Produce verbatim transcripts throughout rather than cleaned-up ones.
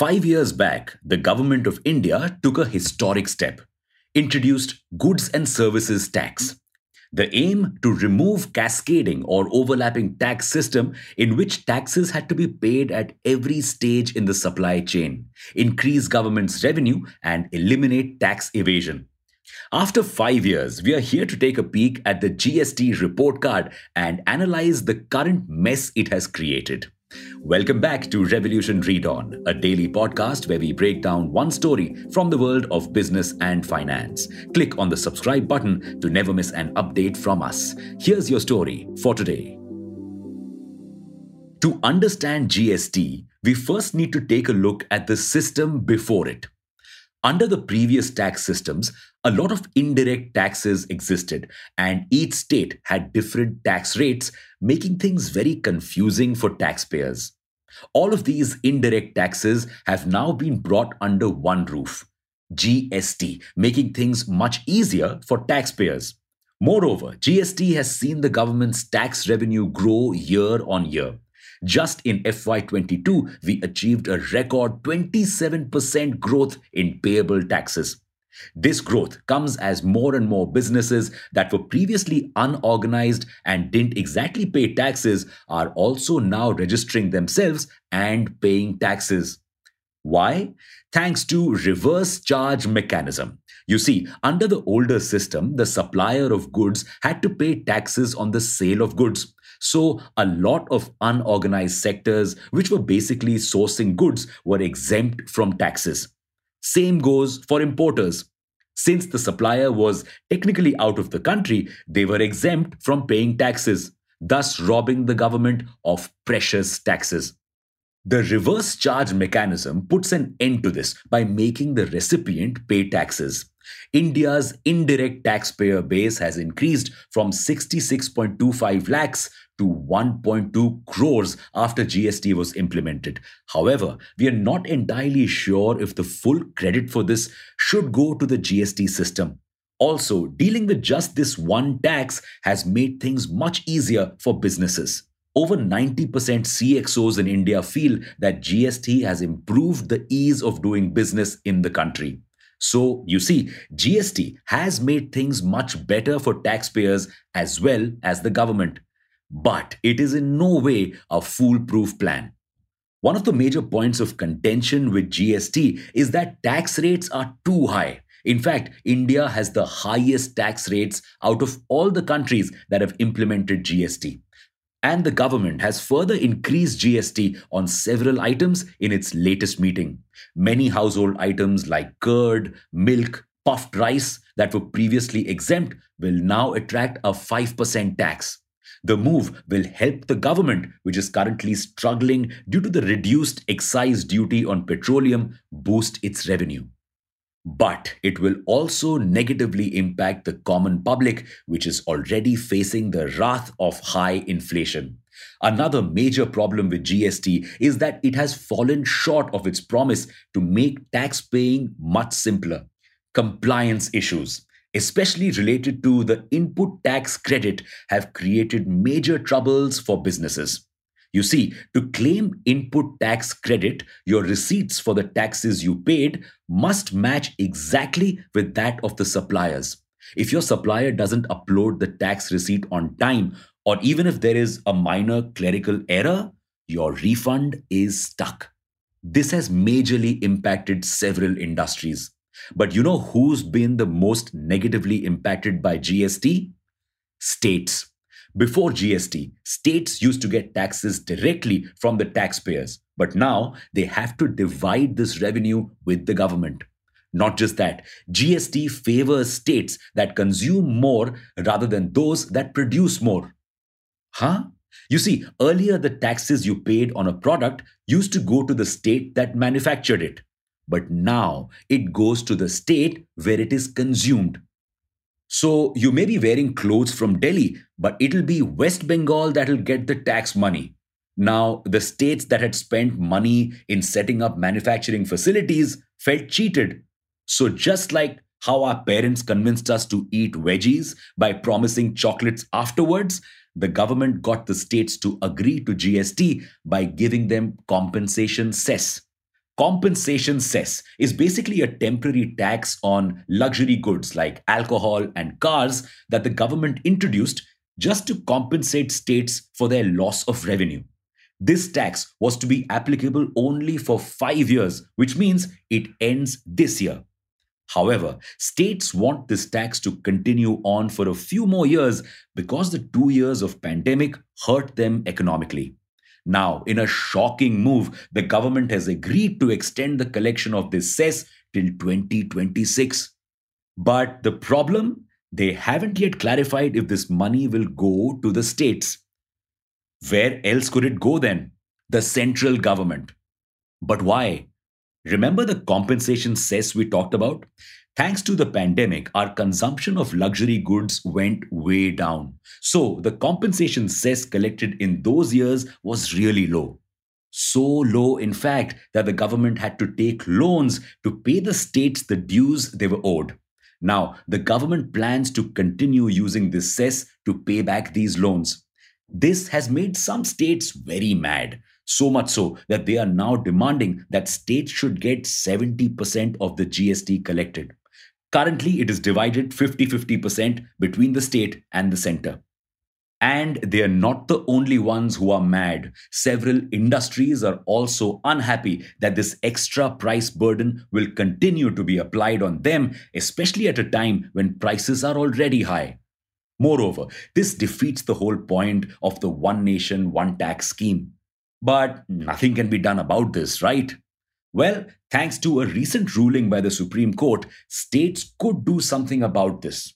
Five years back, the government of India took a historic step, introduced goods and services tax. The aim to remove cascading or overlapping tax system in which taxes had to be paid at every stage in the supply chain, increase government's revenue and eliminate tax evasion. After five years, we are here to take a peek at the G S T report card and analyze the current mess it has created. Welcome back to Revolution Read On, a daily podcast where we break down one story from the world of business and finance. Click on the subscribe button to never miss an update from us. Here's your story for today. To understand G S T, we first need to take a look at the system before it. Under the previous tax systems, a lot of indirect taxes existed, and each state had different tax rates, making things very confusing for taxpayers. All of these indirect taxes have now been brought under one roof, G S T, making things much easier for taxpayers. Moreover, G S T has seen the government's tax revenue grow year on year. Just in F Y twenty-two, we achieved a record twenty-seven percent growth in payable taxes. This growth comes as more and more businesses that were previously unorganized and didn't exactly pay taxes are also now registering themselves and paying taxes. Why? Thanks to reverse charge mechanism. You see, under the older system, the supplier of goods had to pay taxes on the sale of goods. So a lot of unorganized sectors, which were basically sourcing goods, were exempt from taxes. Same goes for importers. Since the supplier was technically out of the country, they were exempt from paying taxes, thus robbing the government of precious taxes. The reverse charge mechanism puts an end to this by making the recipient pay taxes. India's indirect taxpayer base has increased from sixty-six point two five lakhs to one point two crores after G S T was implemented. However, we are not entirely sure if the full credit for this should go to the G S T system. Also, dealing with just this one tax has made things much easier for businesses. Over ninety percent C X Os in India feel that G S T has improved the ease of doing business in the country. So, you see, G S T has made things much better for taxpayers as well as the government. But it is in no way a foolproof plan. One of the major points of contention with G S T is that tax rates are too high. In fact, India has the highest tax rates out of all the countries that have implemented G S T. And the government has further increased G S T on several items in its latest meeting. Many household items like curd, milk, puffed rice that were previously exempt will now attract a five percent tax. The move will help the government, which is currently struggling due to the reduced excise duty on petroleum, boost its revenue. But it will also negatively impact the common public, which is already facing the wrath of high inflation. Another major problem with G S T is that it has fallen short of its promise to make tax paying much simpler. Compliance issues, especially related to the input tax credit, have created major troubles for businesses. You see, to claim input tax credit, your receipts for the taxes you paid must match exactly with that of the suppliers. If your supplier doesn't upload the tax receipt on time, or even if there is a minor clerical error, your refund is stuck. This has majorly impacted several industries. But you know who's been the most negatively impacted by G S T? States. Before G S T, states used to get taxes directly from the taxpayers, but now they have to divide this revenue with the government. Not just that, G S T favors states that consume more rather than those that produce more. Huh? You see, earlier the taxes you paid on a product used to go to the state that manufactured it, but now it goes to the state where it is consumed. So you may be wearing clothes from Delhi, but it'll be West Bengal that'll get the tax money. Now, the states that had spent money in setting up manufacturing facilities felt cheated. So just like how our parents convinced us to eat veggies by promising chocolates afterwards, the government got the states to agree to G S T by giving them compensation cess. Compensation cess is basically a temporary tax on luxury goods like alcohol and cars that the government introduced just to compensate states for their loss of revenue. This tax was to be applicable only for five years, which means it ends this year. However, states want this tax to continue on for a few more years because the two years of pandemic hurt them economically. Now, in a shocking move, the government has agreed to extend the collection of this cess till twenty twenty-six. But the problem? They haven't yet clarified if this money will go to the states. Where else could it go then? The central government. But why? Remember the compensation cess we talked about? Thanks to the pandemic, our consumption of luxury goods went way down. So the compensation cess collected in those years was really low. So low, in fact, that the government had to take loans to pay the states the dues they were owed. Now, the government plans to continue using this cess to pay back these loans. This has made some states very mad. So much so that they are now demanding that states should get seventy percent of the G S T collected. Currently, it is divided fifty-fifty percent between the state and the center. And they are not the only ones who are mad. Several industries are also unhappy that this extra price burden will continue to be applied on them, especially at a time when prices are already high. Moreover, this defeats the whole point of the one nation, one tax scheme. But nothing can be done about this, right? Well, thanks to a recent ruling by the Supreme Court, states could do something about this.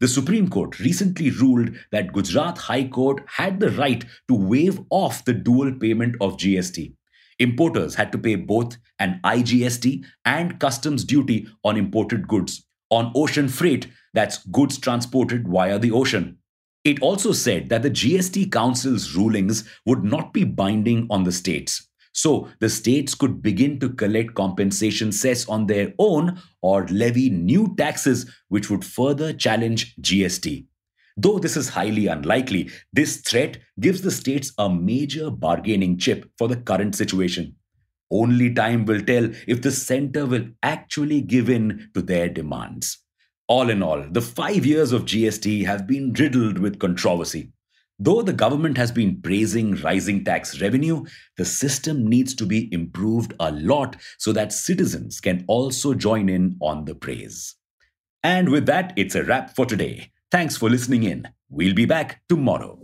The Supreme Court recently ruled that Gujarat High Court had the right to waive off the dual payment of G S T. Importers had to pay both an I G S T and customs duty on imported goods. On ocean freight, that's goods transported via the ocean. It also said that the G S T Council's rulings would not be binding on the states. So the states could begin to collect compensation cess on their own or levy new taxes which would further challenge G S T. Though this is highly unlikely, this threat gives the states a major bargaining chip for the current situation. Only time will tell if the center will actually give in to their demands. All in all, the five years of G S T have been riddled with controversy. Though the government has been praising rising tax revenue, the system needs to be improved a lot so that citizens can also join in on the praise. And with that, it's a wrap for today. Thanks for listening in. We'll be back tomorrow.